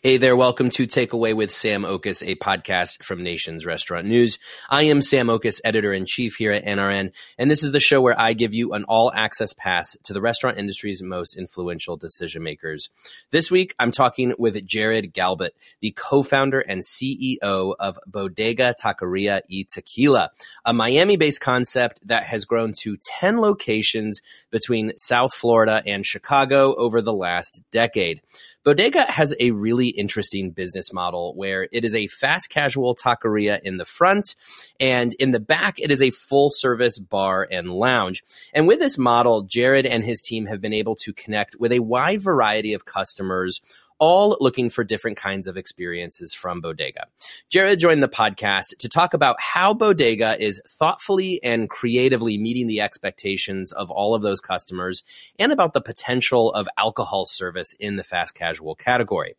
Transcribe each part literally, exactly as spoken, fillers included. Hey there, welcome to Takeaway with Sam Oches, a podcast from Nation's Restaurant News. I am Sam Oches, editor-in-chief here at N R N, and this is the show where I give you an all-access pass to the restaurant industry's most influential decision makers. This week, I'm talking with Jared Galbut, the co-founder and C E O of Bodega Taqueria y Tequila, a Miami-based concept that has grown to ten locations between South Florida and Chicago over the last decade. Bodega has a really interesting business model where it is a fast casual taqueria in the front, and in the back, it is a full service bar and lounge. And with this model, Jared and his team have been able to connect with a wide variety of customers, all looking for different kinds of experiences from Bodega. Jared joined the podcast to talk about how Bodega is thoughtfully and creatively meeting the expectations of all of those customers and about the potential of alcohol service in the fast casual category.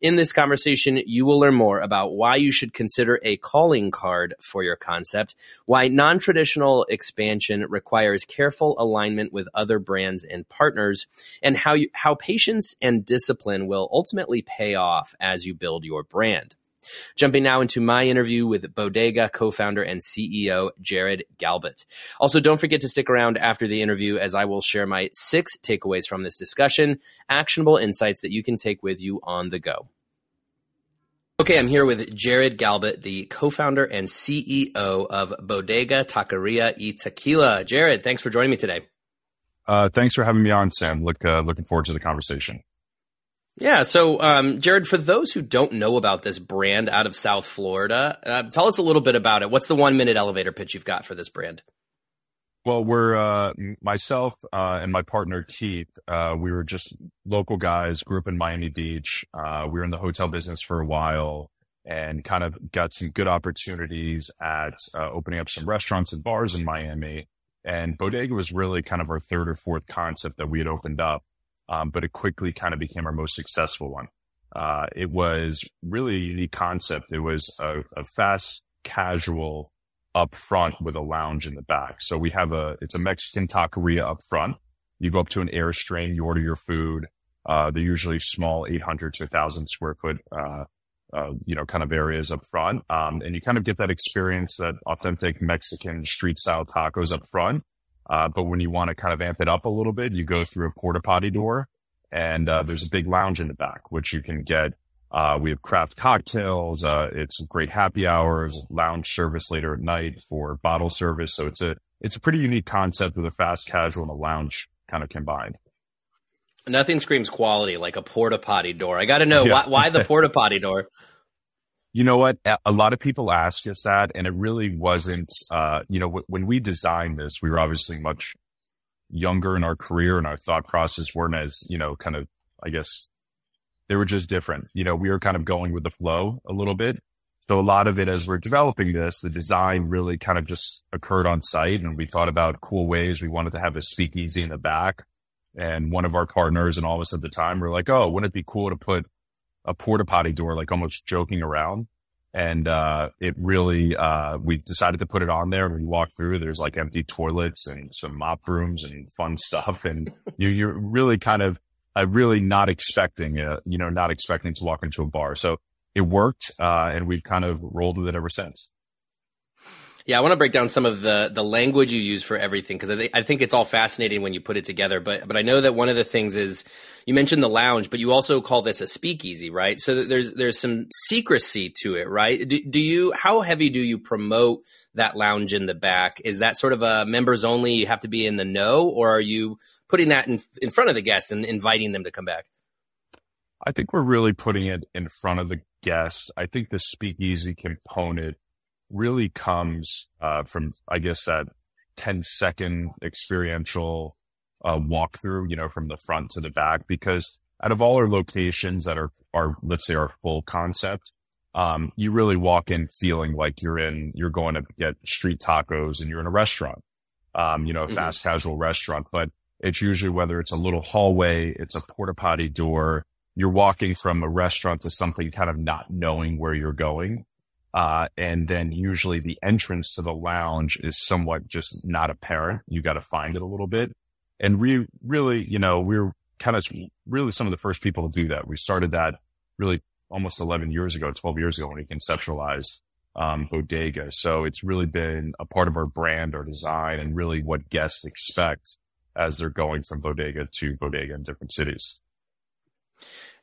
In this conversation, you will learn more about why you should consider a calling card for your concept, why non-traditional expansion requires careful alignment with other brands and partners, and how you, how patience and discipline will ultimately pay off as you build your brand. Jumping now into my interview with Bodega co-founder and C E O Jared Galbut. Also, don't forget to stick around after the interview as I will share my six takeaways from this discussion, actionable insights that you can take with you on the go. Okay, I'm here with Jared Galbut, the co-founder and C E O of Bodega Taqueria y Tequila. Jared, thanks for joining me today. Uh, thanks for having me on, Sam. Look, uh, looking forward to the conversation. Yeah. So, um, Jared, for those who don't know about this brand out of South Florida, uh, tell us a little bit about it. What's the one minute elevator pitch you've got for this brand? Well, we're, uh, myself, uh, and my partner, Keith, uh, we were just local guys, grew up in Miami Beach. Uh, we were in the hotel business for a while and kind of got some good opportunities at, uh, opening up some restaurants and bars in Miami. And Bodega was really kind of our third or fourth concept that we had opened up. Um, but it quickly kind of became our most successful one. Uh, it was really a unique concept. It was a, a fast, casual up front with a lounge in the back. So we have a, it's a Mexican taqueria up front. You go up to an Airstream, you order your food. Uh, they're usually small eight hundred to one thousand square foot, uh, uh, you know, kind of areas up front. Um, and you kind of get that experience, that authentic Mexican street style tacos up front. Uh, but when you want to kind of amp it up a little bit, you go through a porta potty door and, uh, there's a big lounge in the back, which you can get. Uh, we have craft cocktails. Uh, it's great happy hours, lounge service later at night for bottle service. So it's a, it's a pretty unique concept with a fast casual and a lounge kind of combined. Nothing screams quality like a porta potty door. I got to know yeah. why, why the porta potty door? You know what? A lot of people ask us that, and it really wasn't, uh, you know, w- when we designed this, we were obviously much younger in our career, and our thought process weren't as, you know, kind of, I guess they were just different. You know, we were kind of going with the flow a little bit. So a lot of it, as we're developing this, the design really kind of just occurred on site, and we thought about cool ways. We wanted to have a speakeasy in the back, and one of our partners and all of us at the time were like, oh, wouldn't it be cool to put a porta potty door, like almost joking around. And, uh, it really, uh, we decided to put it on there, and we walked through, there's like empty toilets and some mop rooms and fun stuff. And you, you're really kind of, I uh, really not expecting, uh, you know, not expecting to walk into a bar. So it worked. Uh, and we've kind of rolled with it ever since. Yeah, I want to break down some of the the language you use for everything, because I, th- I think it's all fascinating when you put it together. But but I know that one of the things is you mentioned the lounge, but you also call this a speakeasy, right? So there's there's some secrecy to it, right? Do, do you how heavy do you promote that lounge in the back? Is that sort of a members only? You have to be in the know, or are you putting that in in front of the guests and inviting them to come back? I think we're really putting it in front of the guests. I think the speakeasy component really comes uh from, I guess, that ten second experiential uh walkthrough, you know, from the front to the back, because out of all our locations that are, are let's say, our full concept, um, you really walk in feeling like you're in, you're going to get street tacos and you're in a restaurant, um, you know, a fast mm-hmm. casual restaurant. But it's usually whether it's a little hallway, it's a porta potty door, you're walking from a restaurant to something kind of not knowing where you're going. Uh, and then usually the entrance to the lounge is somewhat just not apparent. You got to find it a little bit. And we really, you know, we we're kind of really some of the first people to do that. We started that really almost eleven years ago, twelve years ago when we conceptualized um, Bodega. So it's really been a part of our brand, our design, and really what guests expect as they're going from Bodega to Bodega in different cities.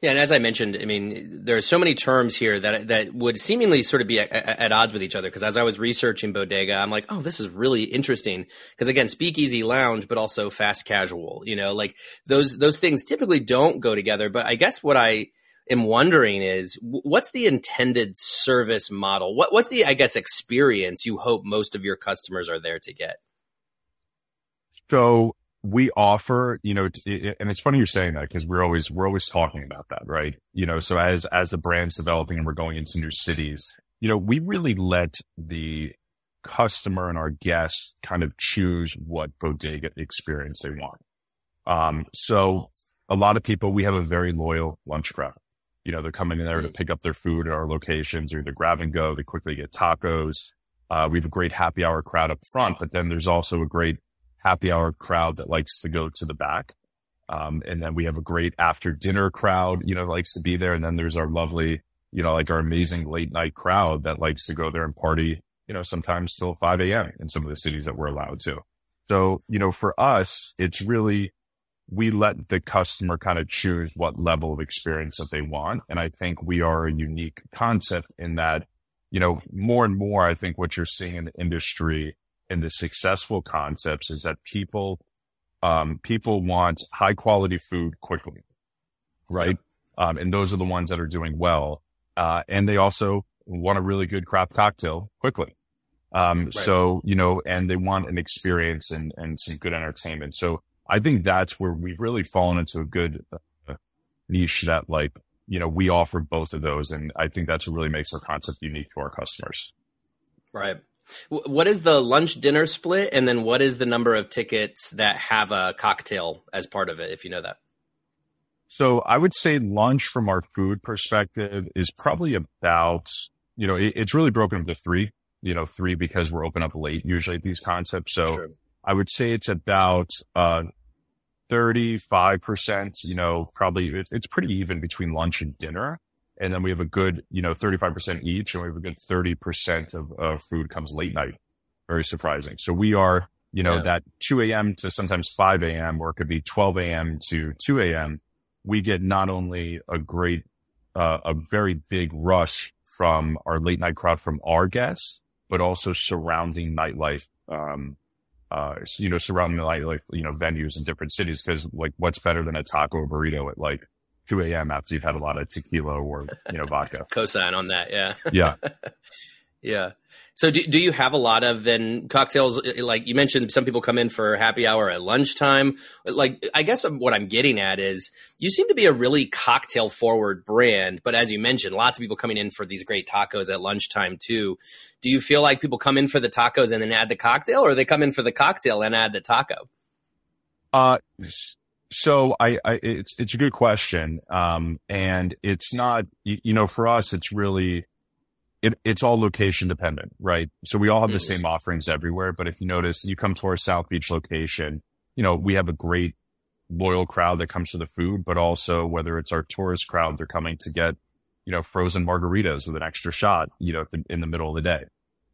Yeah, and as I mentioned, I mean, there are so many terms here that that would seemingly sort of be at, at odds with each other, because as I was researching Bodega, I'm like, oh, this is really interesting, because again, speakeasy lounge, but also fast casual, you know, like those those things typically don't go together. But I guess what I am wondering is, what's the intended service model? What, what's the, I guess, experience you hope most of your customers are there to get? So we offer, you know, and it's funny you're saying that, because we're always, we're always talking about that, right? You know, so as, as the brand's developing and we're going into new cities, you know, we really let the customer and our guests kind of choose what Bodega experience they want. Um, so a lot of people, we have a very loyal lunch crowd. You know, they're coming in there to pick up their food at our locations, or they grab and go, they quickly get tacos. Uh, we have a great happy hour crowd up front, but then there's also a great happy hour crowd that likes to go to the back. Um, and then we have a great after dinner crowd, you know, likes to be there. And then there's our lovely, you know, like our amazing late night crowd that likes to go there and party, you know, sometimes till five a.m. in some of the cities that we're allowed to. So, you know, for us, it's really, we let the customer kind of choose what level of experience that they want. And I think we are a unique concept in that, you know, more and more, I think what you're seeing in the industry and the successful concepts is that people, um, people want high quality food quickly, right? Um, and those are the ones that are doing well. Uh, and they also want a really good craft cocktail quickly. Um, right. So, you know, and they want an experience and, and some good entertainment. So I think that's where we've really fallen into a good uh, niche that, like, you know, we offer both of those. And I think that's what really makes our concept unique to our customers. Right. What is the lunch dinner split? And then what is the number of tickets that have a cocktail as part of it, if you know that? So I would say lunch from our food perspective is probably about, you know, it, it's really broken up to three, you know, three because we're open up late usually at these concepts. So sure. I would say it's about uh, thirty-five percent, you know, probably it's, it's pretty even between lunch and dinner. And then we have a good, you know, thirty-five percent each, and we have a good thirty percent of uh, food comes late night. Very surprising. So we are, you know, yeah. that two a.m. to sometimes five a.m. or it could be twelve a.m. to two a.m. We get not only a great, uh, a very big rush from our late night crowd from our guests, but also surrounding nightlife, um, uh, you know, surrounding nightlife, you know, venues in different cities. Because like, what's better than a taco or burrito at like two a.m. after you've had a lot of tequila or, you know, vodka? Cosign on that. Yeah. Yeah. Yeah. So do, do you have a lot of then cocktails? Like you mentioned, some people come in for happy hour at lunchtime. Like, I guess what I'm getting at is you seem to be a really cocktail forward brand, but as you mentioned, lots of people coming in for these great tacos at lunchtime too. Do you feel like people come in for the tacos and then add the cocktail, or they come in for the cocktail and add the taco? Uh, So I, I, it's, it's a good question. Um, and it's not, you, you know, for us, it's really, it, it's all location dependent, right? So we all have the same offerings everywhere. But if you notice, you come to our South Beach location, you know, we have a great loyal crowd that comes to the food, but also whether it's our tourist crowd, they're coming to get, you know, frozen margaritas with an extra shot, you know, in the middle of the day.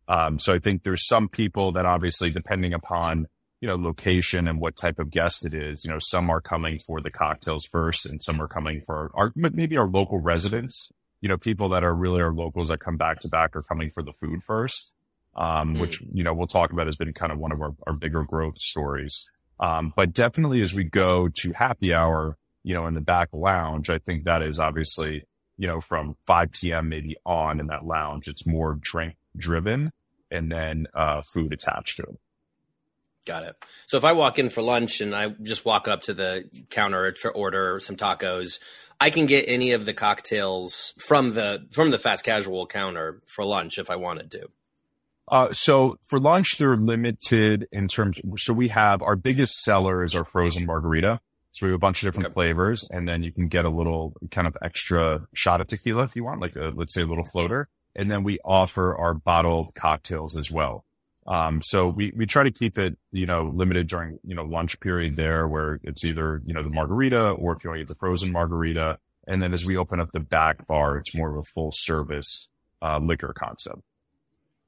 Um, so I think there's some people that obviously, depending upon, you know, location and what type of guest it is, you know, some are coming for the cocktails first and some are coming for our, maybe our local residents, you know, people that are really our locals that come back to back are coming for the food first, um, which, you know, we'll talk about has been kind of one of our, our bigger growth stories. Um, but definitely as we go to happy hour, you know, in the back lounge, I think that is obviously, you know, from five p.m. maybe on in that lounge, it's more drink driven and then uh, food attached to it. Got it. So if I walk in for lunch and I just walk up to the counter to order some tacos, I can get any of the cocktails from the from the fast casual counter for lunch if I wanted to. Uh, so for lunch, they're limited in terms. So we have our biggest seller is our frozen margarita. So we have a bunch of different okay. flavors, and then you can get a little kind of extra shot of tequila if you want, like a, let's say a little floater. And then we offer our bottled cocktails as well. Um, so we, we try to keep it, you know, limited during, you know, lunch period there where it's either, you know, the margarita, or if you want to get the frozen margarita, And then as we open up the back bar, it's more of a full service uh, liquor concept.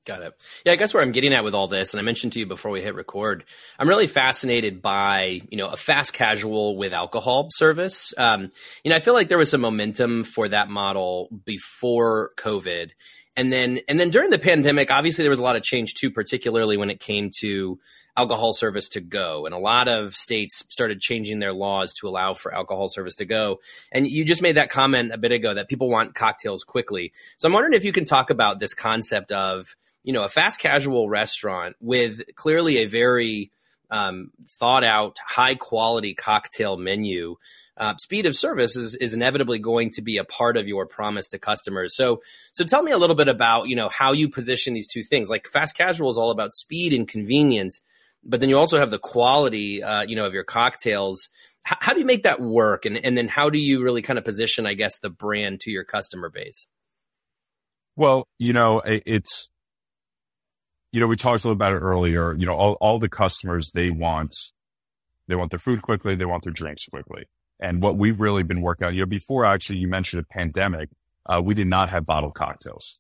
Got it. Yeah, I guess where I'm getting at with all this, and I mentioned to you before we hit record, I'm really fascinated by, you know, a fast casual with alcohol service. Um, you know, I feel like there was some momentum for that model before COVID. And then, and then during the pandemic, obviously there was a lot of change too, particularly when it came to alcohol service to go. And a lot of states started changing their laws to allow for alcohol service to go. And you just made that comment a bit ago that people want cocktails quickly. So I'm wondering if you can talk about this concept of, you know, a fast casual restaurant with clearly a very um, thought out, high quality cocktail menu. Uh, speed of service is, is inevitably going to be a part of your promise to customers. So, so tell me a little bit about, you know, how you position these two things. Like fast casual is all about speed and convenience, but then you also have the quality, uh, you know, of your cocktails. H- how do you make that work? And, and then how do you really kind of position, I guess, the brand to your customer base? Well, you know, it's, you know, we talked a little about it earlier. You know, all, all the customers, they want, they want their food quickly. They want their drinks quickly. And what we've really been working on, you know, before actually you mentioned a pandemic, uh, we did not have bottled cocktails.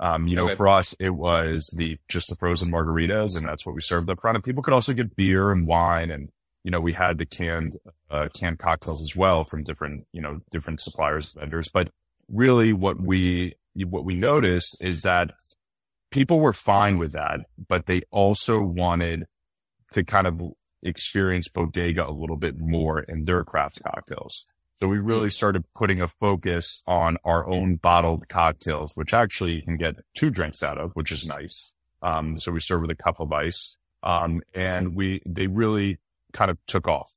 Um, you know, okay. For us, it was the, just the frozen margaritas, and that's what we served up front. And people could also get beer and wine. And, you know, we had the canned, uh, canned cocktails as well from different, you know, different suppliers, vendors. But really what we, what we noticed is that people were fine with that, but they also wanted to kind of experience Bodega a little bit more in their craft cocktails. So we really started putting a focus on our own bottled cocktails, which actually you can get two drinks out of, which is nice. Um, so we serve with a cup of ice. Um, and we, they really kind of took off.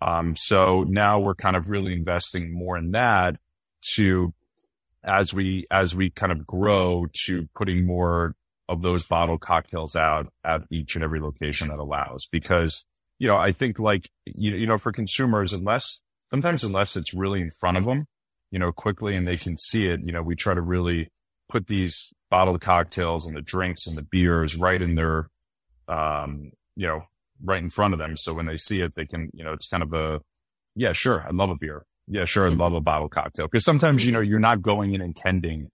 Um, so now we're kind of really investing more in that to, as we, as we kind of grow, to putting more of those bottled cocktails out at each and every location that allows, because, you know, I think like, you, you know, for consumers, unless, sometimes unless it's really in front of them, you know, quickly and they can see it, you know, we try to really put these bottled cocktails and the drinks and the beers right in their, um, you know, right in front of them. So when they see it, they can, you know, it's kind of a, yeah, sure, I love a beer. Yeah, sure, I love a bottled cocktail. Because sometimes, you know, you're not going in intending,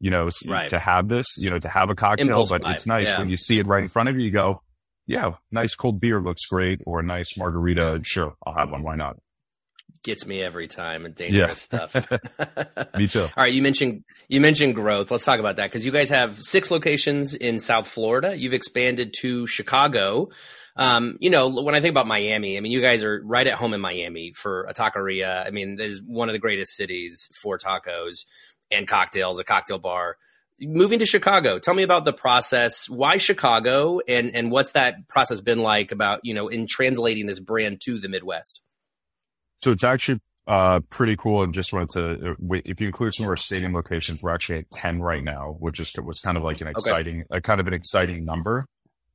you know, right. to have this, you know, to have a cocktail, Impulse but life. It's nice yeah. when you see it right in front of you, you go, yeah, nice cold beer looks great, or a nice margarita. Sure, I'll have one. Why not? Gets me every time, and dangerous yeah. stuff. Me too. All right, you mentioned you mentioned growth. Let's talk about that, because you guys have six locations in South Florida. You've expanded to Chicago. Um, you know, when I think about Miami, I mean, you guys are right at home in Miami for a taqueria. I mean, there's one of the greatest cities for tacos and cocktails, a cocktail bar. Moving to Chicago, tell me about the process. Why Chicago, and and what's that process been like about, you know, in translating this brand to the Midwest? So it's actually uh, pretty cool. And just wanted to, if you include some of our stadium locations, we're actually at ten right now, which is was kind of like an exciting, okay. a kind of an exciting number.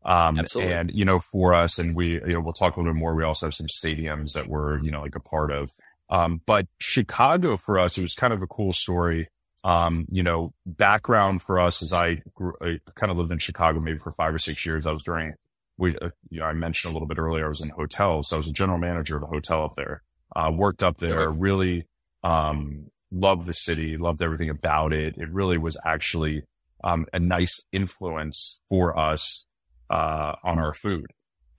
Um, Absolutely. And you know, for us, and we, you know, we'll talk a little bit more. We also have some stadiums that we're, you know, like a part of. Um, but Chicago for us, it was kind of a cool story. Um, you know, background for us is I, grew, I kind of lived in Chicago maybe for five or six years. I was during, we, uh, you know, I mentioned a little bit earlier, I was in hotels. So I was a general manager of a hotel up there, uh, worked up there, really, um, loved the city, loved everything about it. It really was actually, um, a nice influence for us, uh, on our food.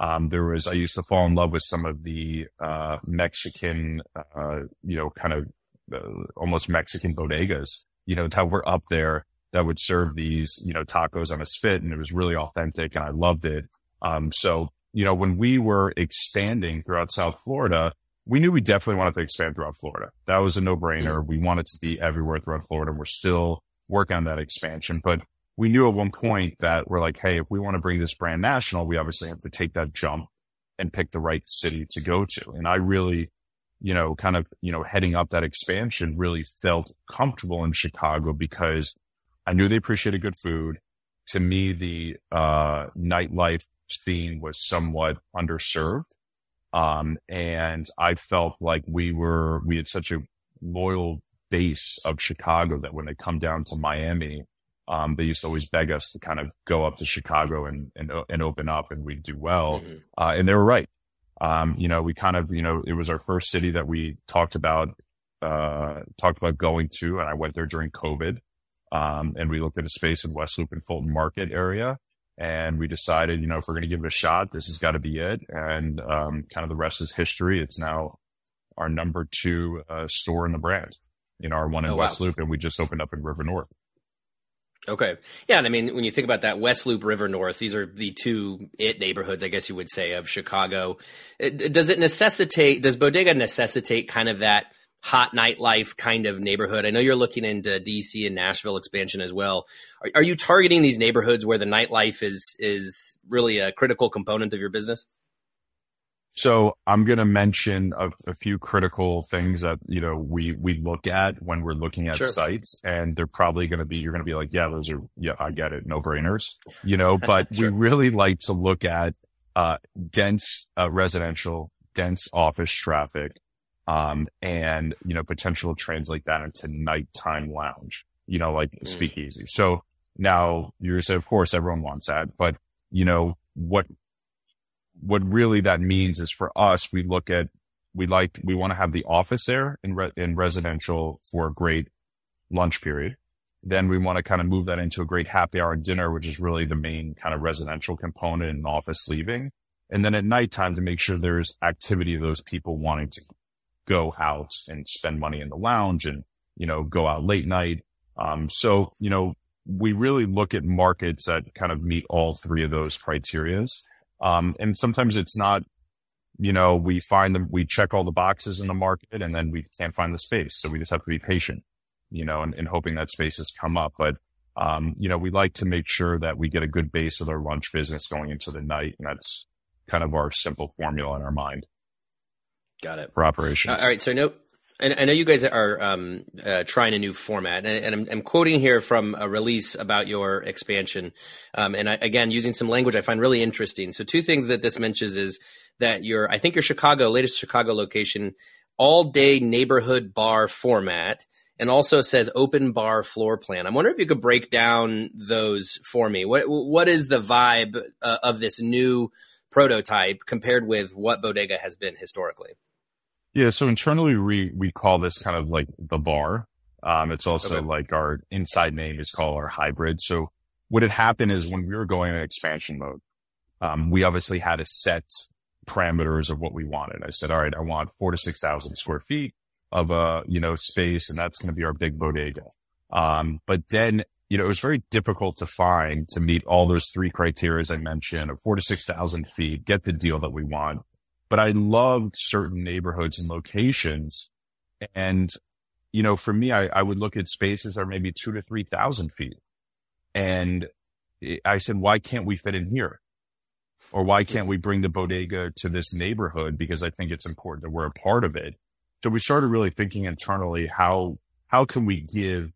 Um, there was, I used to fall in love with some of the, uh, Mexican, uh, you know, kind of, uh, almost Mexican bodegas. You know, how we're up there that would serve these, you know, tacos on a spit, and it was really authentic and I loved it. Um, so, you know, when we were expanding throughout South Florida, we knew we definitely wanted to expand throughout Florida. That was a no brainer. We wanted to be everywhere throughout Florida. We're still working on that expansion, but we knew at one point that we're like, hey, if we want to bring this brand national, we obviously have to take that jump and pick the right city to go to. And I really, you know, kind of, you know, heading up that expansion, really felt comfortable in Chicago because I knew they appreciated good food. To me, the, uh, nightlife scene was somewhat underserved. Um, and I felt like we were, we had such a loyal base of Chicago that when they come down to Miami, um, they used to always beg us to kind of go up to Chicago and, and, and open up, and we'd do well. Mm-hmm. Uh, and they were right. Um, you know, we kind of, you know, it was our first city that we talked about uh, talked about going to, and I went there during COVID. Um, and we looked at a space in West Loop and Fulton Market area, and we decided, you know, if we're going to give it a shot, this has got to be it. And, um, kind of the rest is history. It's now our number two uh, store in the brand, in our one in oh, West wow. Loop. And we just opened up in River North. Okay. Yeah. And I mean, when you think about that, West Loop, River North, these are the two it neighborhoods, I guess you would say, of Chicago. It, does it necessitate, does Bodega necessitate kind of that hot nightlife kind of neighborhood? I know you're looking into D C and Nashville expansion as well. Are, are you targeting these neighborhoods where the nightlife is, is really a critical component of your business? So I'm going to mention a, a few critical things that, you know, we, we look at when we're looking at sure. sites, and they're probably going to be, you're going to be like, yeah, those are, yeah, I get it. No brainers, you know, but sure. we really like to look at, uh, dense, uh, residential, dense office traffic. Um, and, you know, potential to translate that into nighttime lounge, you know, like mm. speakeasy. So now you're going to say, of course, everyone wants that, but you know, what, What really that means is for us, we look at, we like, we want to have the office there in re- in residential for a great lunch period. Then we want to kind of move that into a great happy hour and dinner, which is really the main kind of residential component and office leaving. And then at nighttime to make sure there's activity of those people wanting to go out and spend money in the lounge and, you know, go out late night. Um, so, you know, we really look at markets that kind of meet all three of those criterias. Um, and sometimes it's not, you know, we find them, we check all the boxes in the market and then we can't find the space. So we just have to be patient, you know, and, and hoping that spaces come up. But, um, you know, we like to make sure that we get a good base of our lunch business going into the night. And that's kind of our simple formula in our mind. Got it. For operations. Uh, all right. So no, and I know you guys are um, uh, trying a new format, and, and I'm, I'm quoting here from a release about your expansion. Um, and I, again, using some language I find really interesting. So two things that this mentions is that your, I think your Chicago, latest Chicago location, all day neighborhood bar format, and also says open bar floor plan. I'm wondering if you could break down those for me. What What is the vibe uh, of this new prototype compared with what Bodega has been historically? Yeah. So internally, we, we call this kind of like the bar. Um, it's also okay. like our inside name is called our hybrid. So what had happened is when we were going in expansion mode, um, we obviously had a set parameters of what we wanted. I said, all right, I want four to six thousand square feet of a, you know, space. And that's going to be our big bodega. Um, but then, you know, it was very difficult to find to meet all those three criteria I mentioned of four to six thousand feet, get the deal that we want. But I loved certain neighborhoods and locations. And, you know, for me, I, I would look at spaces that are maybe two to three thousand feet. And I said, why can't we fit in here? Or why can't we bring the bodega to this neighborhood? Because I think it's important that we're a part of it. So we started really thinking internally, how, how can we give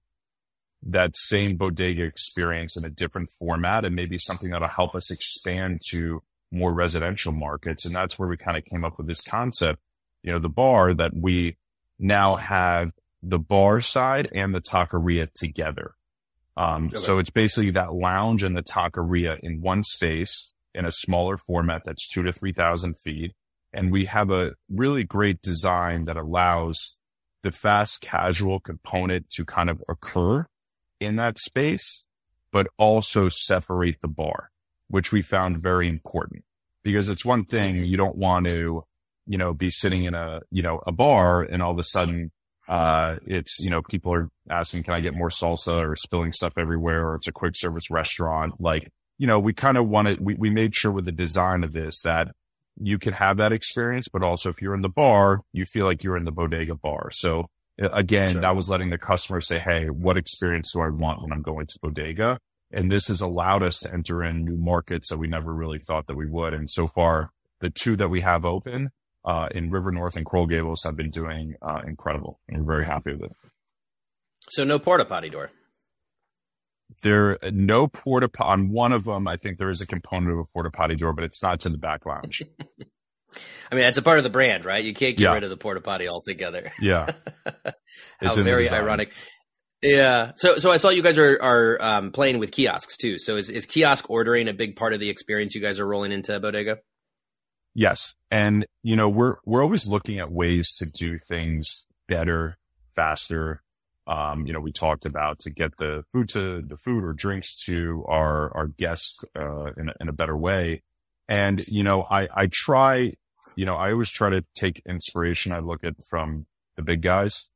that same bodega experience in a different format and maybe something that'll help us expand to more residential markets. And that's where we kind of came up with this concept, you know, the bar, that we now have the bar side and the taqueria together. Um, okay. So it's basically that lounge and the taqueria in one space in a smaller format that's two to three thousand feet. And we have a really great design that allows the fast casual component to kind of occur in that space, but also separate the bar, which we found very important, because it's one thing, you don't want to, you know, be sitting in a, you know, a bar and all of a sudden, uh, it's, you know, people are asking, can I get more salsa, or spilling stuff everywhere? Or it's a quick service restaurant. Like, you know, we kind of wanted, we, we made sure with the design of this that you could have that experience, but also if you're in the bar, you feel like you're in the bodega bar. So again, sure. that was letting the customer say, hey, what experience do I want when I'm going to bodega? And this has allowed us to enter in new markets that we never really thought that we would. And so far, the two that we have open uh, in River North and Coral Gables have been doing uh, incredible. And we're very happy with it. So no porta potty door? There, no porta potty. On one of them, I think there is a component of a porta potty door, but it's not to the back lounge. I mean, that's a part of the brand, right? You can't get yeah. rid of the porta potty altogether. Yeah. How very ironic. Yeah. So, so I saw you guys are, are, um, playing with kiosks too. So is, is kiosk ordering a big part of the experience you guys are rolling into Bodega? Yes. And, you know, we're, we're always looking at ways to do things better faster. Um, you know, we talked about to get the food to the food or drinks to our, our guests, uh, in a, in a better way. And, you know, I, I try, you know, I always try to take inspiration. I look at from the big guys,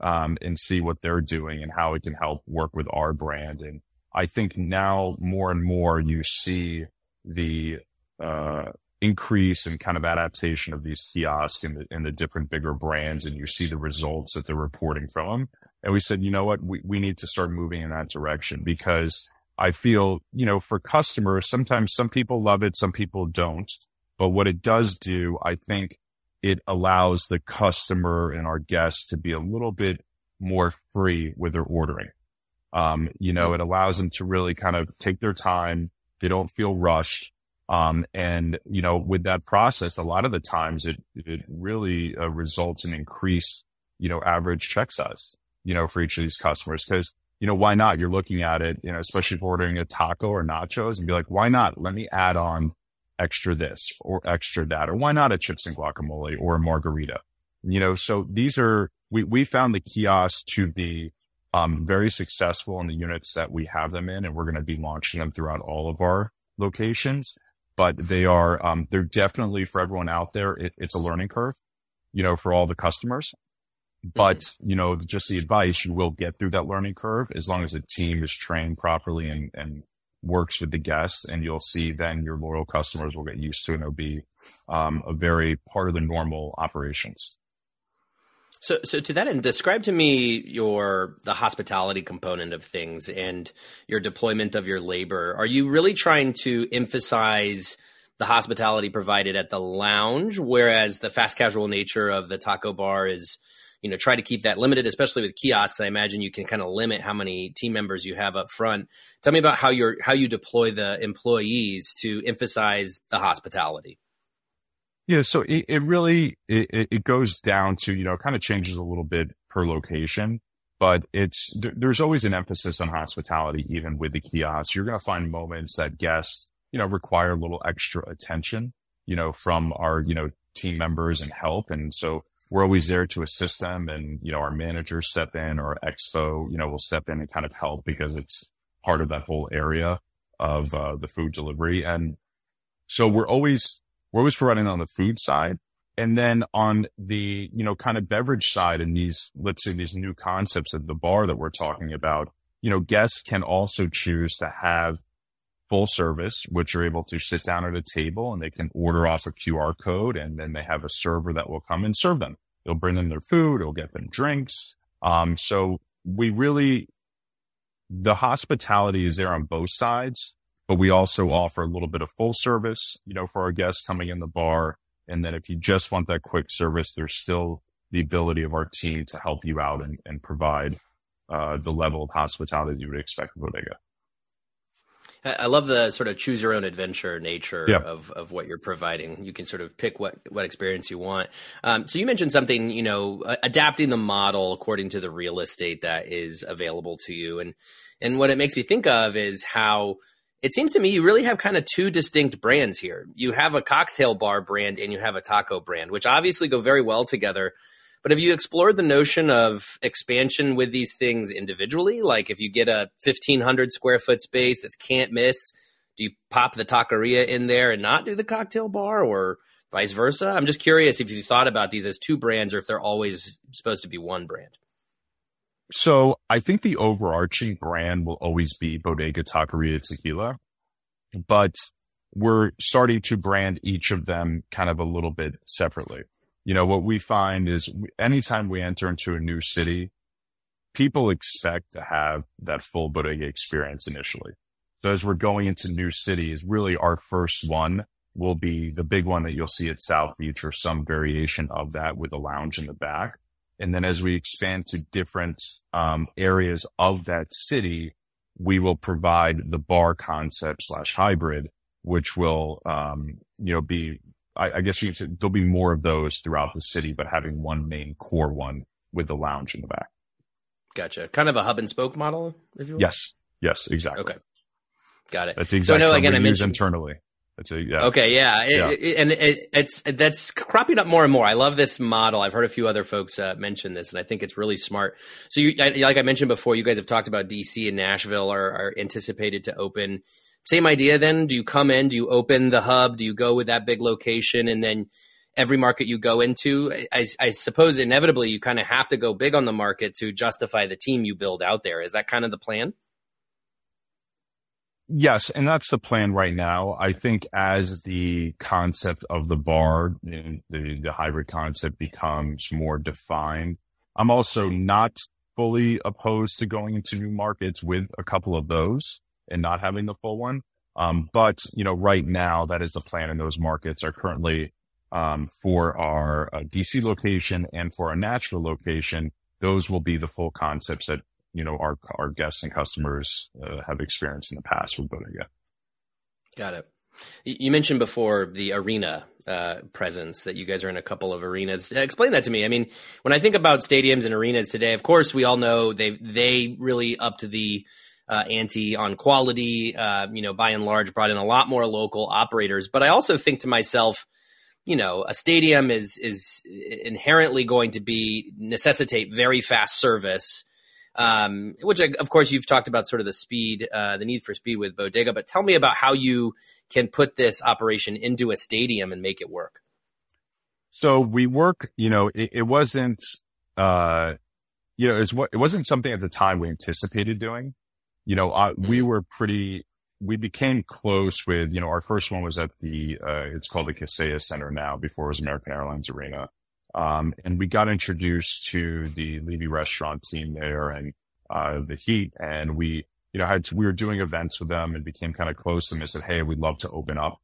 um, and see what they're doing and how it can help work with our brand. And I think now more and more you see the, uh, increase and kind of adaptation of these kiosks and the, and the different bigger brands, and you see the results that they're reporting from them. And we said, you know what, we, we need to start moving in that direction, because I feel, you know, for customers, sometimes some people love it, some people don't. But what it does do, I think it allows the customer and our guests to be a little bit more free with their ordering. Um, you know, it allows them to really kind of take their time. They don't feel rushed. Um, and, you know, with that process, a lot of the times it, it really uh, results in increased, you know, average check size, you know, for each of these customers. Cause, you know, why not? You're looking at it, you know, especially if ordering a taco or nachos, and be like, why not? Let me add on extra this or extra that, or why not a chips and guacamole or a margarita? You know, so these are, we, we found the kiosks to be, um, very successful in the units that we have them in, and we're going to be launching them throughout all of our locations. But they are, um, they're definitely, for everyone out there, it, it's a learning curve, you know, for all the customers. But, mm-hmm. you know, just the advice, you will get through that learning curve as long as the team is trained properly and, and works with the guests. And you'll see then your loyal customers will get used to it, and it'll be um, a very part of the normal operations. So, so to that end, describe to me your, the hospitality component of things and your deployment of your labor. Are you really trying to emphasize the hospitality provided at the lounge, whereas the fast casual nature of the taco bar is, you know, try to keep that limited, especially with kiosks? I imagine you can kind of limit how many team members you have up front. Tell me about how you're, how you deploy the employees to emphasize the hospitality. Yeah, so it, it really, it, it goes down to, you know, it kind of changes a little bit per location, but it's, there, there's always an emphasis on hospitality, even with the kiosks. You're going to find moments that guests, you know, require a little extra attention, you know, from our, you know, team members and help. And so we're always there to assist them. And, you know, our managers step in, or expo, you know, will step in and kind of help, because it's part of that whole area of uh, the food delivery. And so we're always, We're always running on the food side. And then on the, you know, kind of beverage side, and these, let's say these new concepts of the bar that we're talking about, you know, guests can also choose to have full service, which are able to sit down at a table and they can order off a Q R code. And then they have a server that will come and serve them. They'll bring them their food. It'll get them drinks. Um, so we really, the hospitality is there on both sides. But we also offer a little bit of full service, you know, for our guests coming in the bar. And then if you just want that quick service, there's still the ability of our team to help you out and, and provide uh, the level of hospitality you would expect from Bodega. I love the sort of choose your own adventure nature yeah. of, of what you're providing. You can sort of pick what, what experience you want. Um, so you mentioned something, you know, adapting the model according to the real estate that is available to you. And, and what it makes me think of is how, it seems to me you really have kind of two distinct brands here. You have a cocktail bar brand and you have a taco brand, which obviously go very well together. But have you explored the notion of expansion with these things individually? Like if you get a fifteen hundred square foot space that's can't miss, do you pop the taqueria in there and not do the cocktail bar, or vice versa? I'm just curious if you thought about these as two brands, or if they're always supposed to be one brand. So I think the overarching brand will always be Bodega Taqueria Tequila, but we're starting to brand each of them kind of a little bit separately. You know, what we find is anytime we enter into a new city, people expect to have that full Bodega experience initially. So as we're going into new cities, really our first one will be the big one that you'll see at South Beach, or some variation of that with a lounge in the back. And then as we expand to different um, areas of that city, we will provide the bar concept slash hybrid, which will, um, you know, be, I, I guess you could say there'll be more of those throughout the city, but having one main core one with the lounge in the back. Gotcha. Kind of a hub and spoke model, if you will. Yes. Yes, exactly. Okay. Got it. That's the exact so, no, term again, we I use internally. That's a, yeah. Okay, yeah, it, yeah. It, and it, it's that's cropping up more and more. I love this model. I've heard a few other folks uh, mention this, and I think it's really smart. So, you, I, like I mentioned before, you guys have talked about D C and Nashville are, are anticipated to open. Same idea then? Do you come in? Do you open the hub? Do you go with that big location? And then every market you go into, I, I suppose inevitably you kind of have to go big on the market to justify the team you build out there. Is that kind of the plan? Yes, and that's the plan right now. I think as the concept of the bar, the, the hybrid concept becomes more defined, I'm also not fully opposed to going into new markets with a couple of those and not having the full one. Um, but, you know, right now, that is the plan in those markets are currently um, for our uh, D C location and for our Nashville location. Those will be the full concepts that, you know, our our guests and customers uh, have experienced in the past with Bodega. Got it. You mentioned before the arena uh, presence that you guys are in a couple of arenas. Explain that to me. I mean, when I think about stadiums and arenas today, of course, we all know they they really upped the uh, ante on quality. Uh, you know, by and large, brought in a lot more local operators. But I also think to myself, you know, a stadium is is inherently going to be necessitate very fast service. Um, which, I, of course, you've talked about sort of the speed, uh, the need for speed with Bodega, but tell me about how you can put this operation into a stadium and make it work. So we work, you know, it, it wasn't, uh, you know, it's what, it wasn't something at the time we anticipated doing. You know, uh, mm-hmm. we were pretty, we became close with, you know, our first one was at the, uh, it's called the Kaseya Center now, before it was American Airlines Arena. Um, and we got introduced to the Levy Restaurant team there and, uh, the Heat. And we, you know, had, to, we were doing events with them and became kind of close. And they said, hey, we'd love to open up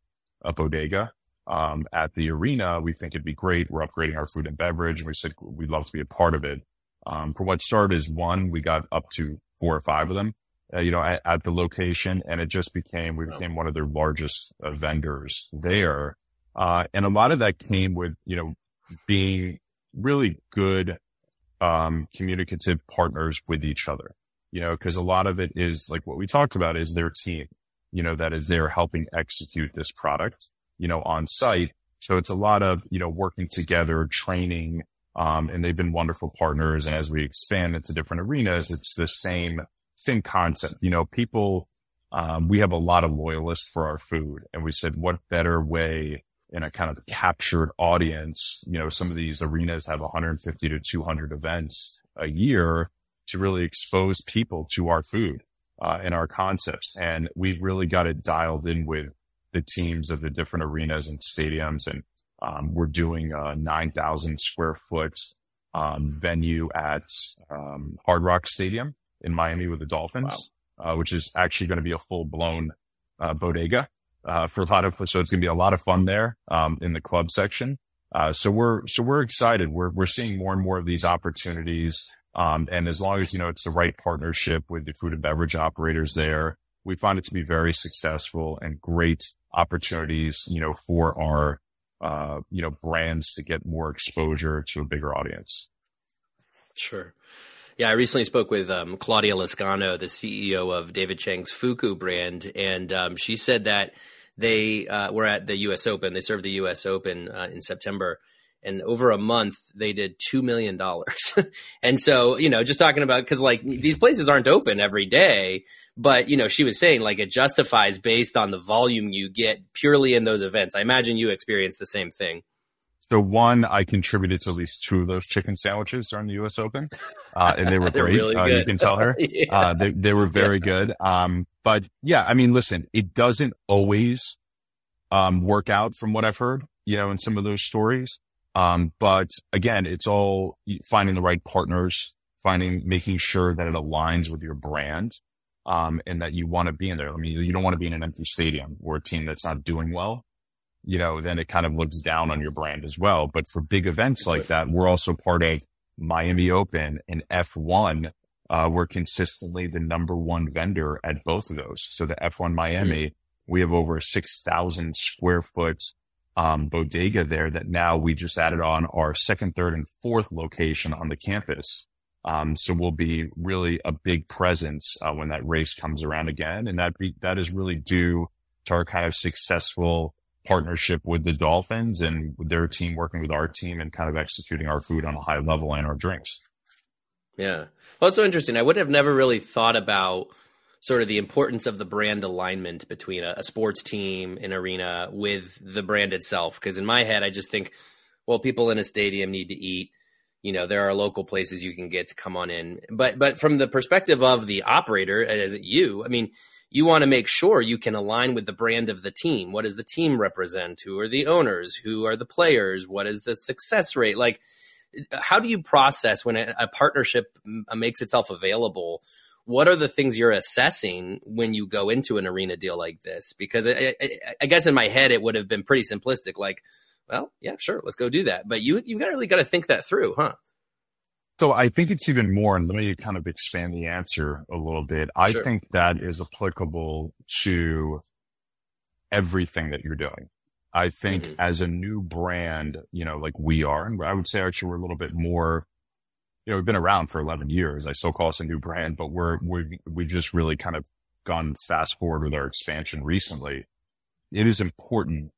a bodega, um, at the arena. We think it'd be great. We're upgrading our food and beverage. And we said, we'd love to be a part of it. Um, for what started as one, we got up to four or five of them, uh, you know, at, at the location. And it just became, we became one of their largest uh, vendors there. Uh, and a lot of that came with, you know, being really good, um, communicative partners with each other, you know, cause a lot of it is like what we talked about is their team, you know, that is there helping execute this product, you know, on site. So it's a lot of, you know, working together, training, um, and they've been wonderful partners. And as we expand into different arenas, it's the same, same concept, you know, people, um, we have a lot of loyalists for our food and we said, what better way in a kind of captured audience, you know, some of these arenas have one hundred fifty to two hundred events a year to really expose people to our food, uh, and our concepts. And we've really got it dialed in with the teams of the different arenas and stadiums. And, um, we're doing a nine thousand square foot, um, venue at, um, Hard Rock Stadium in Miami with the Dolphins, wow. uh, which is actually going to be a full blown, uh, bodega. Uh, for a lot of, so it's going to be a lot of fun there, um, in the club section. Uh, so we're, so we're excited. We're, we're seeing more and more of these opportunities. Um, and as long as, you know, it's the right partnership with the food and beverage operators there, we find it to be very successful and great opportunities, you know, for our, uh, you know, brands to get more exposure to a bigger audience. Sure. Yeah, I recently spoke with um, Claudia Lascano, the C E O of David Chang's Fuku brand, and um, she said that they uh, were at the U S. Open. They served the U S. Open uh, in September, and over a month, they did two million dollars. And so, you know, just talking about – because, like, these places aren't open every day, but, you know, she was saying, like, it justifies based on the volume you get purely in those events. I imagine you experienced the same thing. So one, I contributed to at least two of those chicken sandwiches during the U S. Open, uh, and they were great. Really uh, you can tell her yeah. uh, they they were very yeah. good. Um, but yeah, I mean, listen, it doesn't always um, work out, from what I've heard, you know, in some of those stories. Um, but again, it's all finding the right partners, finding, making sure that it aligns with your brand, um, and that you want to be in there. I mean, you don't want to be in an empty stadium or a team that's not doing well. You know, then it kind of looks down on your brand as well. But for big events like that, we're also part of Miami Open and F one. Uh, we're consistently the number one vendor at both of those. So the F one Miami, mm-hmm. we have over six thousand square foot, um, bodega there that now we just added on our second, third and fourth location on the campus. Um, so we'll be really a big presence, uh, when that race comes around again. And that be, that is really due our kind of successful partnership with the Dolphins and with their team working with our team and kind of executing our food on a high level and our drinks. Yeah. Well, it's so interesting. I would have never really thought about sort of the importance of the brand alignment between a, a sports team, an arena, with the brand itself. Because in my head, I just think, well, people in a stadium need to eat. You know, there are local places you can get to come on in. But but from the perspective of the operator, as you, I mean, you want to make sure you can align with the brand of the team. What does the team represent? Who are the owners? Who are the players? What is the success rate? Like, how do you process when a, a partnership makes itself available? What are the things you're assessing when you go into an arena deal like this? Because I, I, I guess in my head, it would have been pretty simplistic. Like, well, yeah, sure, let's go do that. But you, you really got to think that through, huh? So I think it's even more, and let me kind of expand the answer a little bit. I sure. think that is applicable to everything that you're doing. I think mm-hmm. as a new brand, you know, like we are, and I would say actually we're a little bit more, you know, we've been around for eleven years. I still call us a new brand, but we're, we we just really kind of gone fast forward with our expansion recently. It is important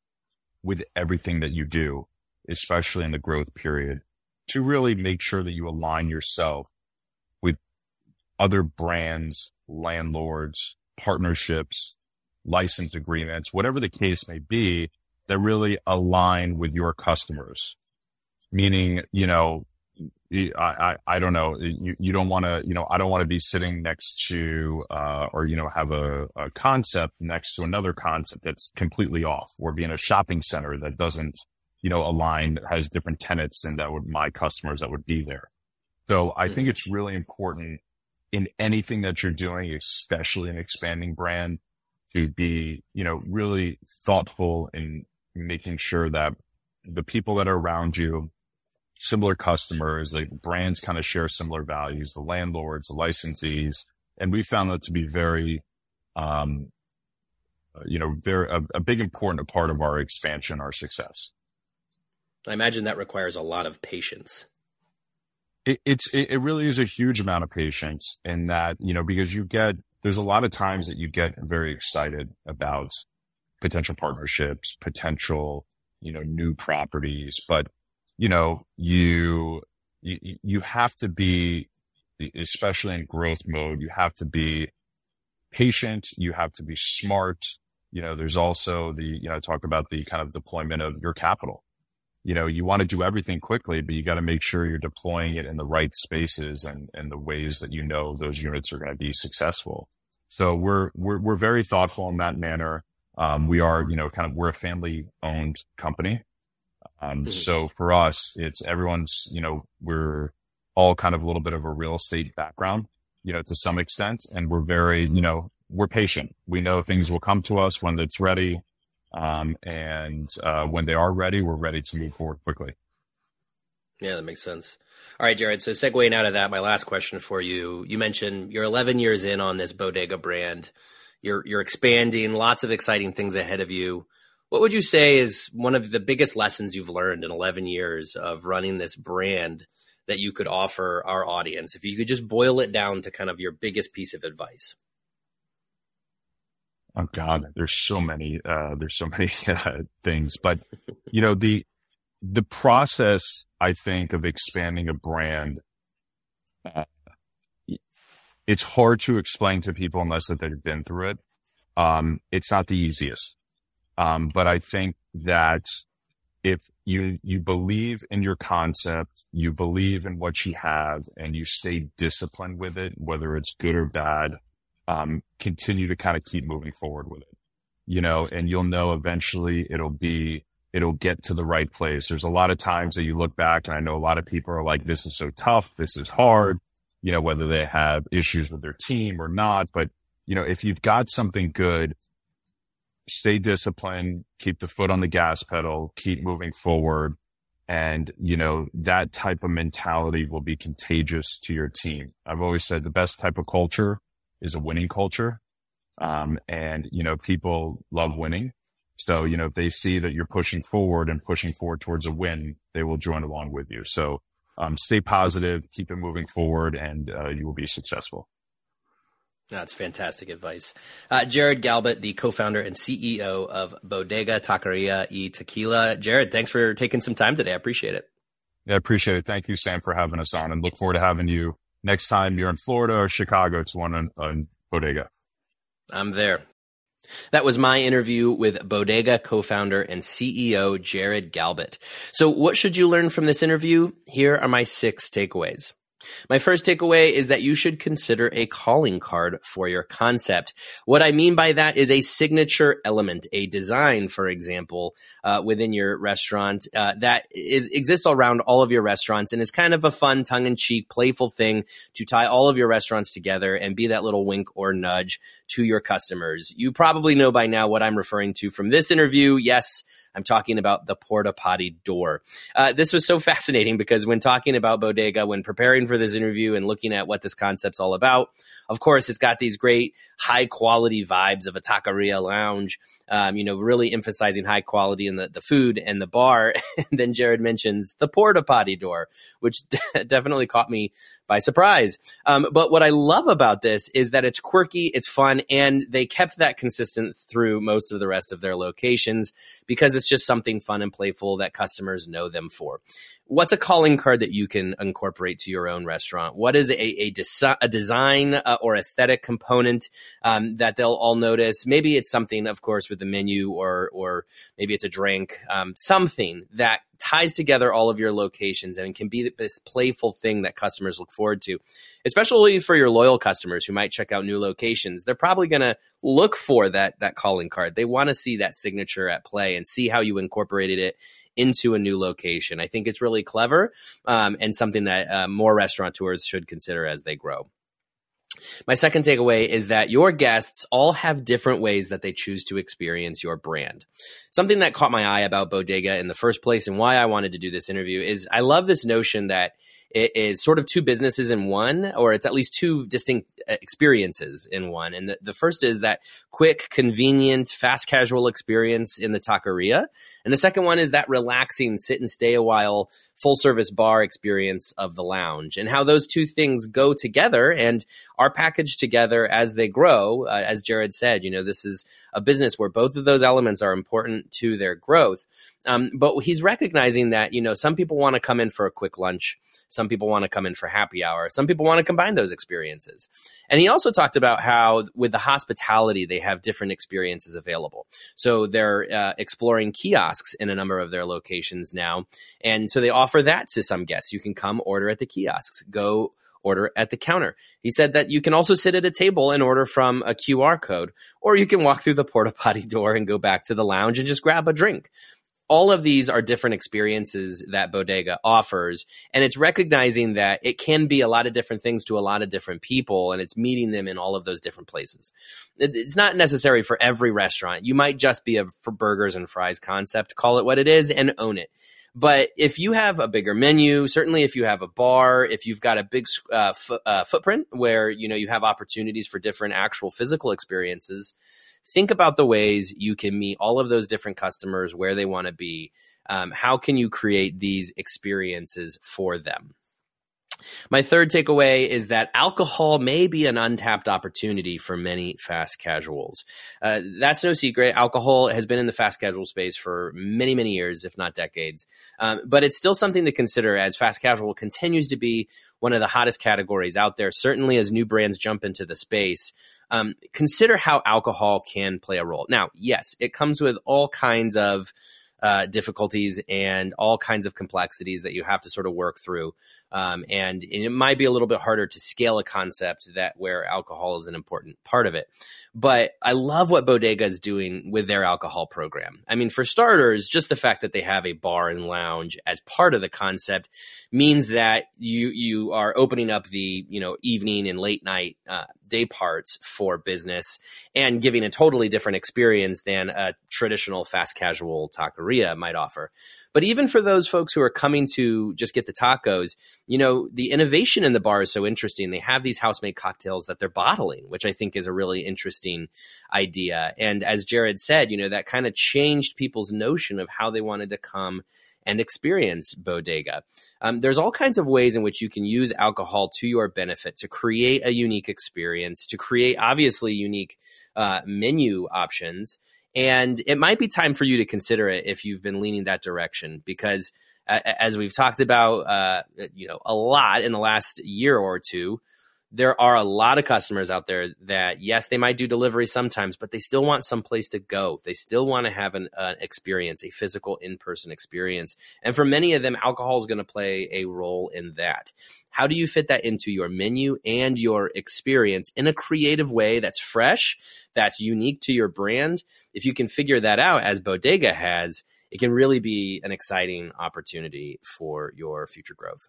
with everything that you do, especially in the growth period, to really make sure that you align yourself with other brands, landlords, partnerships, license agreements, whatever the case may be, that really align with your customers. Meaning, you know, I, I, I don't know, you, you don't want to, you know, I don't want to be sitting next to, uh, or, you know, have a, a concept next to another concept that's completely off, or be in a shopping center that doesn't, you know, aligned, has different tenants than that would my customers that would be there. So I think it's really important in anything that you're doing, especially an expanding brand, to be, you know, really thoughtful in making sure that the people that are around you, similar customers, like brands kind of share similar values, the landlords, the licensees. And we found that to be very, um, you know, very, a, a big important part of our expansion, our success. I imagine that requires a lot of patience. It, it's, it, it really is a huge amount of patience in that, you know, because you get, there's a lot of times that you get very excited about potential partnerships, potential, you know, new properties, but, you know, you, you, you have to be, especially in growth mode, you have to be patient. You have to be smart. You know, there's also the, you know, talk about the kind of deployment of your capital. You know, you want to do everything quickly, but you got to make sure you're deploying it in the right spaces and, and the ways that you know those units are going to be successful. So we're, we're, we're very thoughtful in that manner. Um, we are, you know, kind of, we're a family owned company. Um, mm-hmm. So for us, it's everyone's, you know, we're all kind of a little bit of a real estate background, you know, to some extent. And we're very, you know, we're patient. We know things will come to us when it's ready. Um, and, uh, when they are ready, we're ready to move forward quickly. Yeah, that makes sense. All right, Jared. So segueing out of that, my last question for you, you mentioned you're eleven years in on this Bodega brand, you're, you're expanding, lots of exciting things ahead of you. What would you say is one of the biggest lessons you've learned in eleven years of running this brand that you could offer our audience? If you could just boil it down to kind of your biggest piece of advice. Oh God, there's so many, uh, there's so many uh, things, but you know, the, the process, I think, of expanding a brand, uh, it's hard to explain to people unless that they've been through it. Um, it's not the easiest. Um, but I think that if you, you believe in your concept, you believe in what you have, and you stay disciplined with it, whether it's good or bad, Um, continue to kind of keep moving forward with it, you know, and you'll know eventually it'll be, it'll get to the right place. There's a lot of times that you look back, and I know a lot of people are like, this is so tough. This is hard, you know, whether they have issues with their team or not. But, you know, if you've got something good, stay disciplined, keep the foot on the gas pedal, keep moving forward. And, you know, that type of mentality will be contagious to your team. I've always said the best type of culture is a winning culture. Um, and, you know, people love winning. So, you know, if they see that you're pushing forward and pushing forward towards a win, they will join along with you. So, um, stay positive, keep it moving forward, and, uh, you will be successful. That's fantastic advice. Uh, Jared Galbut, the co-founder and C E O of Bodega Taqueria y Tequila. Jared, thanks for taking some time today. I appreciate it. Yeah, I appreciate it. Thank you, Sam, for having us on, and look forward to having you next time you're in Florida or Chicago to one on, on Bodega. I'm there. That was my interview with Bodega co-founder and C E O Jared Galbut. So what should you learn from this interview? Here are my six takeaways. My first takeaway is that you should consider a calling card for your concept. What I mean by that is a signature element, a design, for example, uh, within your restaurant uh, that is exists around all of your restaurants and is kind of a fun, tongue-in-cheek, playful thing to tie all of your restaurants together and be that little wink or nudge to your customers. You probably know by now what I'm referring to from this interview. Yes, I'm talking about the porta potty door. Uh, this was so fascinating because when talking about Bodega, when preparing for this interview and looking at what this concept's all about, of course, it's got these great high quality vibes of a taqueria lounge, um, you know, really emphasizing high quality in the, the food and the bar. And then Jared mentions the porta potty door, which definitely caught me by surprise. Um, but what I love about this is that it's quirky, it's fun, and they kept that consistent through most of the rest of their locations because it's just something fun and playful that customers know them for. What's a calling card that you can incorporate to your own restaurant? What is a, a, desi- a design uh, or aesthetic component um, that they'll all notice? Maybe it's something, of course, with the menu, or or maybe it's a drink, um, something that ties together all of your locations and can be this playful thing that customers look forward to, especially for your loyal customers who might check out new locations. They're probably going to look for that, that calling card. They want to see that signature at play and see how you incorporated it into a new location. I think it's really clever um, and something that uh, more restaurateurs should consider as they grow. My second takeaway is that your guests all have different ways that they choose to experience your brand. Something that caught my eye about Bodega in the first place and why I wanted to do this interview is I love this notion that it is sort of two businesses in one, or it's at least two distinct experiences in one. And the, the first is that quick, convenient, fast casual experience in the taqueria. And the second one is that relaxing, sit and stay a while, full service bar experience of the lounge, and how those two things go together and are packaged together as they grow. Uh, as Jared said, you know, this is a business where both of those elements are important to their growth. Um, but he's recognizing that, you know, some people want to come in for a quick lunch. Some people want to come in for happy hour. Some people want to combine those experiences. And he also talked about how with the hospitality, they have different experiences available. So they're uh, exploring kiosks in a number of their locations now. And so they offer that to some guests. You can come order at the kiosks, go order at the counter. He said that you can also sit at a table and order from a Q R code, or you can walk through the porta potty door and go back to the lounge and just grab a drink. All of these are different experiences that Bodega offers, and it's recognizing that it can be a lot of different things to a lot of different people, and it's meeting them in all of those different places. It's not necessary for every restaurant. You might just be a for burgers and fries concept, call it what it is, and own it. But if you have a bigger menu, certainly if you have a bar, if you've got a big uh, f- uh, footprint where you know you have opportunities for different actual physical experiences, think about the ways you can meet all of those different customers where they want to be. Um, how can you create these experiences for them? My third takeaway is that alcohol may be an untapped opportunity for many fast casuals. Uh, that's no secret. Alcohol has been in the fast casual space for many, many years, if not decades. Um, but it's still something to consider as fast casual continues to be one of the hottest categories out there, certainly as new brands jump into the space. Um, consider how alcohol can play a role. Now, yes, it comes with all kinds of Uh, difficulties and all kinds of complexities that you have to sort of work through. Um, and it might be a little bit harder to scale a concept that where alcohol is an important part of it. But I love what Bodega is doing with their alcohol program. I mean, for starters, just the fact that they have a bar and lounge as part of the concept means that you you are opening up the, you know, evening and late night uh, day parts for business and giving a totally different experience than a traditional fast casual taqueria might offer. But even for those folks who are coming to just get the tacos, you know, the innovation in the bar is so interesting. They have these house-made cocktails that they're bottling, which I think is a really interesting idea. And as Jared said, you know, that kind of changed people's notion of how they wanted to come and experience Bodega. Um, there's all kinds of ways in which you can use alcohol to your benefit to create a unique experience, to create obviously unique uh, menu options. And it might be time for you to consider it if you've been leaning that direction, because uh, as we've talked about, uh, you know, a lot in the last year or two, there are a lot of customers out there that, yes, they might do delivery sometimes, but they still want some place to go. They still want to have an, an experience, a physical in-person experience. And for many of them, alcohol is going to play a role in that. How do you fit that into your menu and your experience in a creative way that's fresh, that's unique to your brand? If you can figure that out, as Bodega has, it can really be an exciting opportunity for your future growth.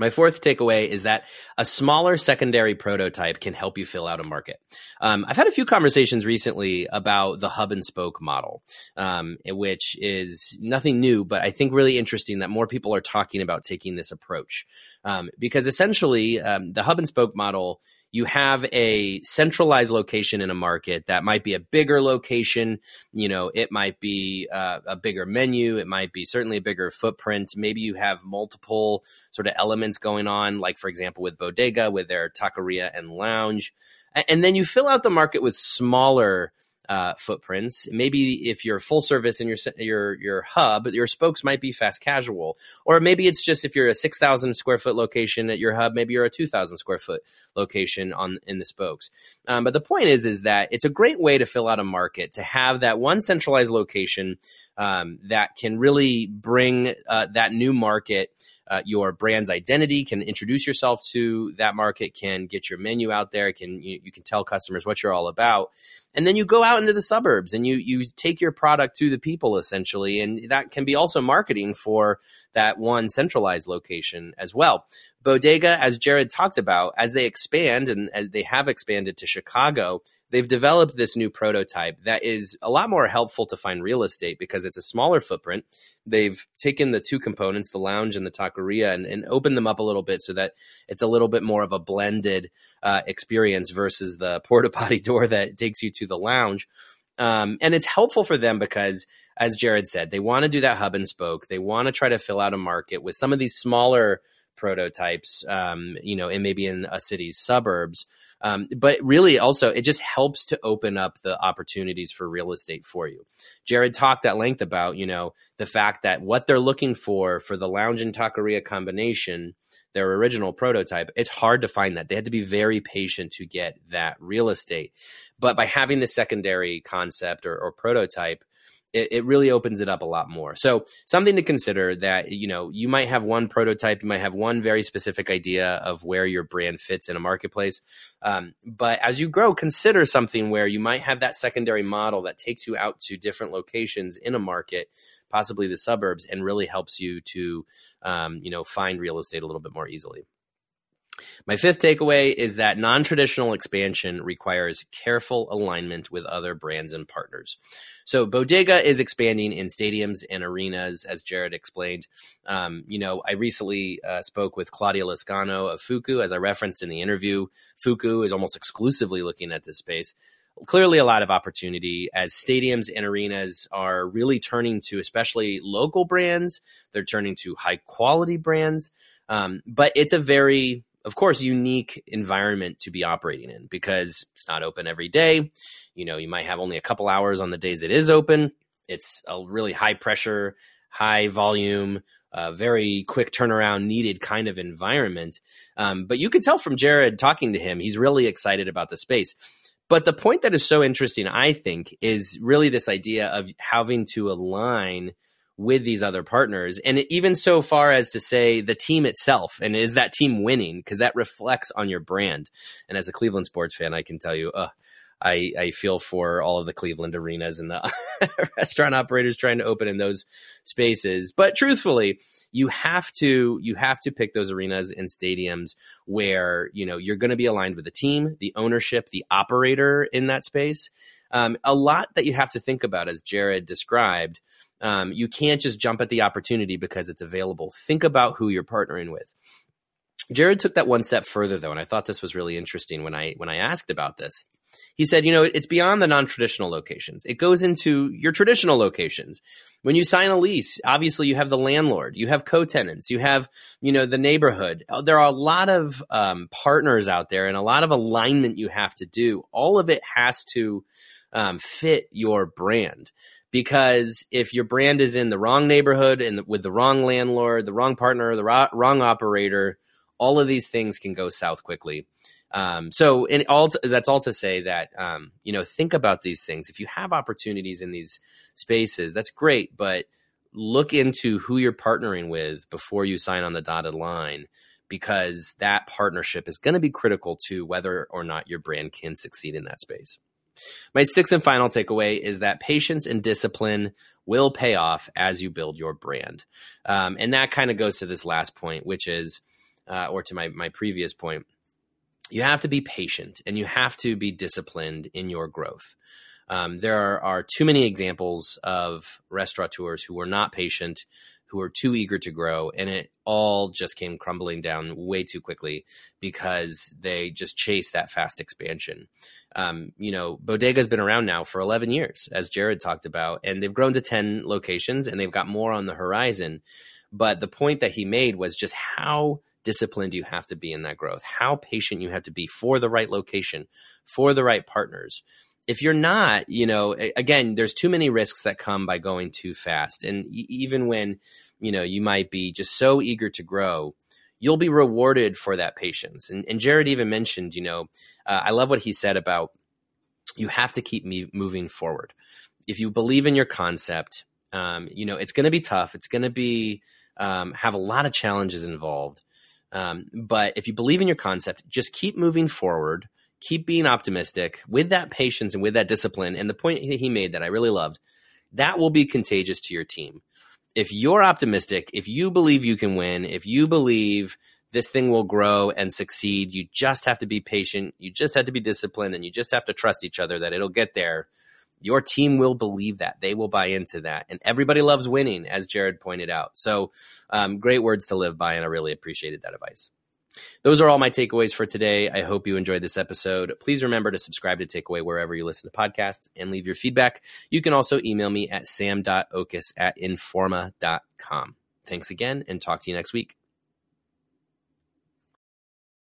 My fourth takeaway is that a smaller secondary prototype can help you fill out a market. Um, I've had a few conversations recently about the hub and spoke model, um, which is nothing new, but I think really interesting that more people are talking about taking this approach. Um, because essentially, um, the hub and spoke model, you have a centralized location in a market that might be a bigger location. You know, it might be uh, a bigger menu. It might be certainly a bigger footprint. Maybe you have multiple sort of elements going on, like, for example, with Bodega, with their taqueria and lounge. And then you fill out the market with smaller Uh, footprints. Maybe if you're full service and your your your hub, your spokes might be fast casual, or maybe it's just if you're a six thousand square foot location at your hub, maybe you're a two thousand square foot location on in the spokes. Um, but the point is, is that it's a great way to fill out a market to have that one centralized location um, that can really bring uh, that new market. Uh, your brand's identity, can introduce yourself to that market, can get your menu out there, can you, you can tell customers what you're all about. And then you go out into the suburbs and you you take your product to the people, essentially. And that can be also marketing for that one centralized location as well. Bodega, as Jared talked about, as they expand, and as they have expanded to Chicago, they've developed this new prototype that is a lot more helpful to find real estate because it's a smaller footprint. They've taken the two components, the lounge and the taqueria, and, and opened them up a little bit so that it's a little bit more of a blended uh, experience versus the porta potty door that takes you to the lounge. Um, and it's helpful for them because, as Jared said, they want to do that hub and spoke. They want to try to fill out a market with some of these smaller prototypes, um, you know, and maybe in a city's suburbs. Um, but really also it just helps to open up the opportunities for real estate for you. Jared talked at length about, you know, the fact that what they're looking for, for the lounge and taqueria combination, their original prototype, it's hard to find that. They had to be very patient to get that real estate. But by having the secondary concept or, or prototype, It, it really opens it up a lot more. So something to consider that, you know, you might have one prototype, you might have one very specific idea of where your brand fits in a marketplace. Um, but as you grow, consider something where you might have that secondary model that takes you out to different locations in a market, possibly the suburbs, and really helps you to, um, you know, find real estate a little bit more easily. My fifth takeaway is that non-traditional expansion requires careful alignment with other brands and partners. So Bodega is expanding in stadiums and arenas, as Jared explained. Um, you know, I recently uh, spoke with Claudia Lascano of Fuku, as I referenced in the interview. Fuku is almost exclusively looking at this space. Clearly a lot of opportunity as stadiums and arenas are really turning to especially local brands. They're turning to high quality brands, um, but it's a very... of course, unique environment to be operating in because it's not open every day. You know, you might have only a couple hours on the days it is open. It's a really high pressure, high volume, uh, very quick turnaround needed kind of environment. Um, but you could tell from Jared talking to him, he's really excited about the space. But the point that is so interesting, I think, is really this idea of having to align with these other partners, and even so far as to say the team itself, and is that team winning? Because that reflects on your brand. And as a Cleveland sports fan, I can tell you, uh, I, I feel for all of the Cleveland arenas and the restaurant operators trying to open in those spaces. But truthfully, you have to you have to pick those arenas and stadiums where you know you're going to be aligned with the team, the ownership, the operator in that space. Um, a lot that you have to think about, as Jared described. Um, you can't just jump at the opportunity because it's available. Think about who you're partnering with. Jared took that one step further, though, and I thought this was really interesting when I when I asked about this. He said, you know, it's beyond the non-traditional locations. It goes into your traditional locations. When you sign a lease, obviously you have the landlord, you have co-tenants, you have, you know, the neighborhood. There are a lot of um, partners out there and a lot of alignment you have to do. All of it has to um, fit your brand. Because if your brand is in the wrong neighborhood and with the wrong landlord, the wrong partner, the ro- wrong operator, all of these things can go south quickly. Um, so in all to, that's all to say that, um, you know, think about these things. If you have opportunities in these spaces, that's great. But look into who you're partnering with before you sign on the dotted line, because that partnership is going to be critical to whether or not your brand can succeed in that space. My sixth and final takeaway is that patience and discipline will pay off as you build your brand. Um, and that kind of goes to this last point, which is, uh, or to my, my previous point, you have to be patient and you have to be disciplined in your growth. Um, there are, are too many examples of restaurateurs who were not patient, who were too eager to grow, and it all just came crumbling down way too quickly because they just chased that fast expansion. Um, you know, Bodega's been around now for eleven years, as Jared talked about, and they've grown to ten locations and they've got more on the horizon. But the point that he made was just how disciplined you have to be in that growth, how patient you have to be for the right location, for the right partners. If you're not, you know, again, there's too many risks that come by going too fast. And even when, you know, you might be just so eager to grow, you'll be rewarded for that patience. And, and Jared even mentioned, you know, uh, I love what he said about you have to keep me moving forward. If you believe in your concept, um, you know, it's going to be tough. It's going to be um, have a lot of challenges involved. Um, but if you believe in your concept, just keep moving forward. Keep being optimistic with that patience and with that discipline. And the point he made that I really loved, that will be contagious to your team. If you're optimistic, if you believe you can win, if you believe this thing will grow and succeed, you just have to be patient. You just have to be disciplined, and you just have to trust each other that it'll get there. Your team will believe that. They will buy into that. And everybody loves winning, as Jared pointed out. So um, great words to live by, and I really appreciated that advice. Those are all my takeaways for today. I hope you enjoyed this episode. Please remember to subscribe to Takeaway wherever you listen to podcasts and leave your feedback. You can also email me at sam dot oches at informa dot com. Thanks again, and talk to you next week.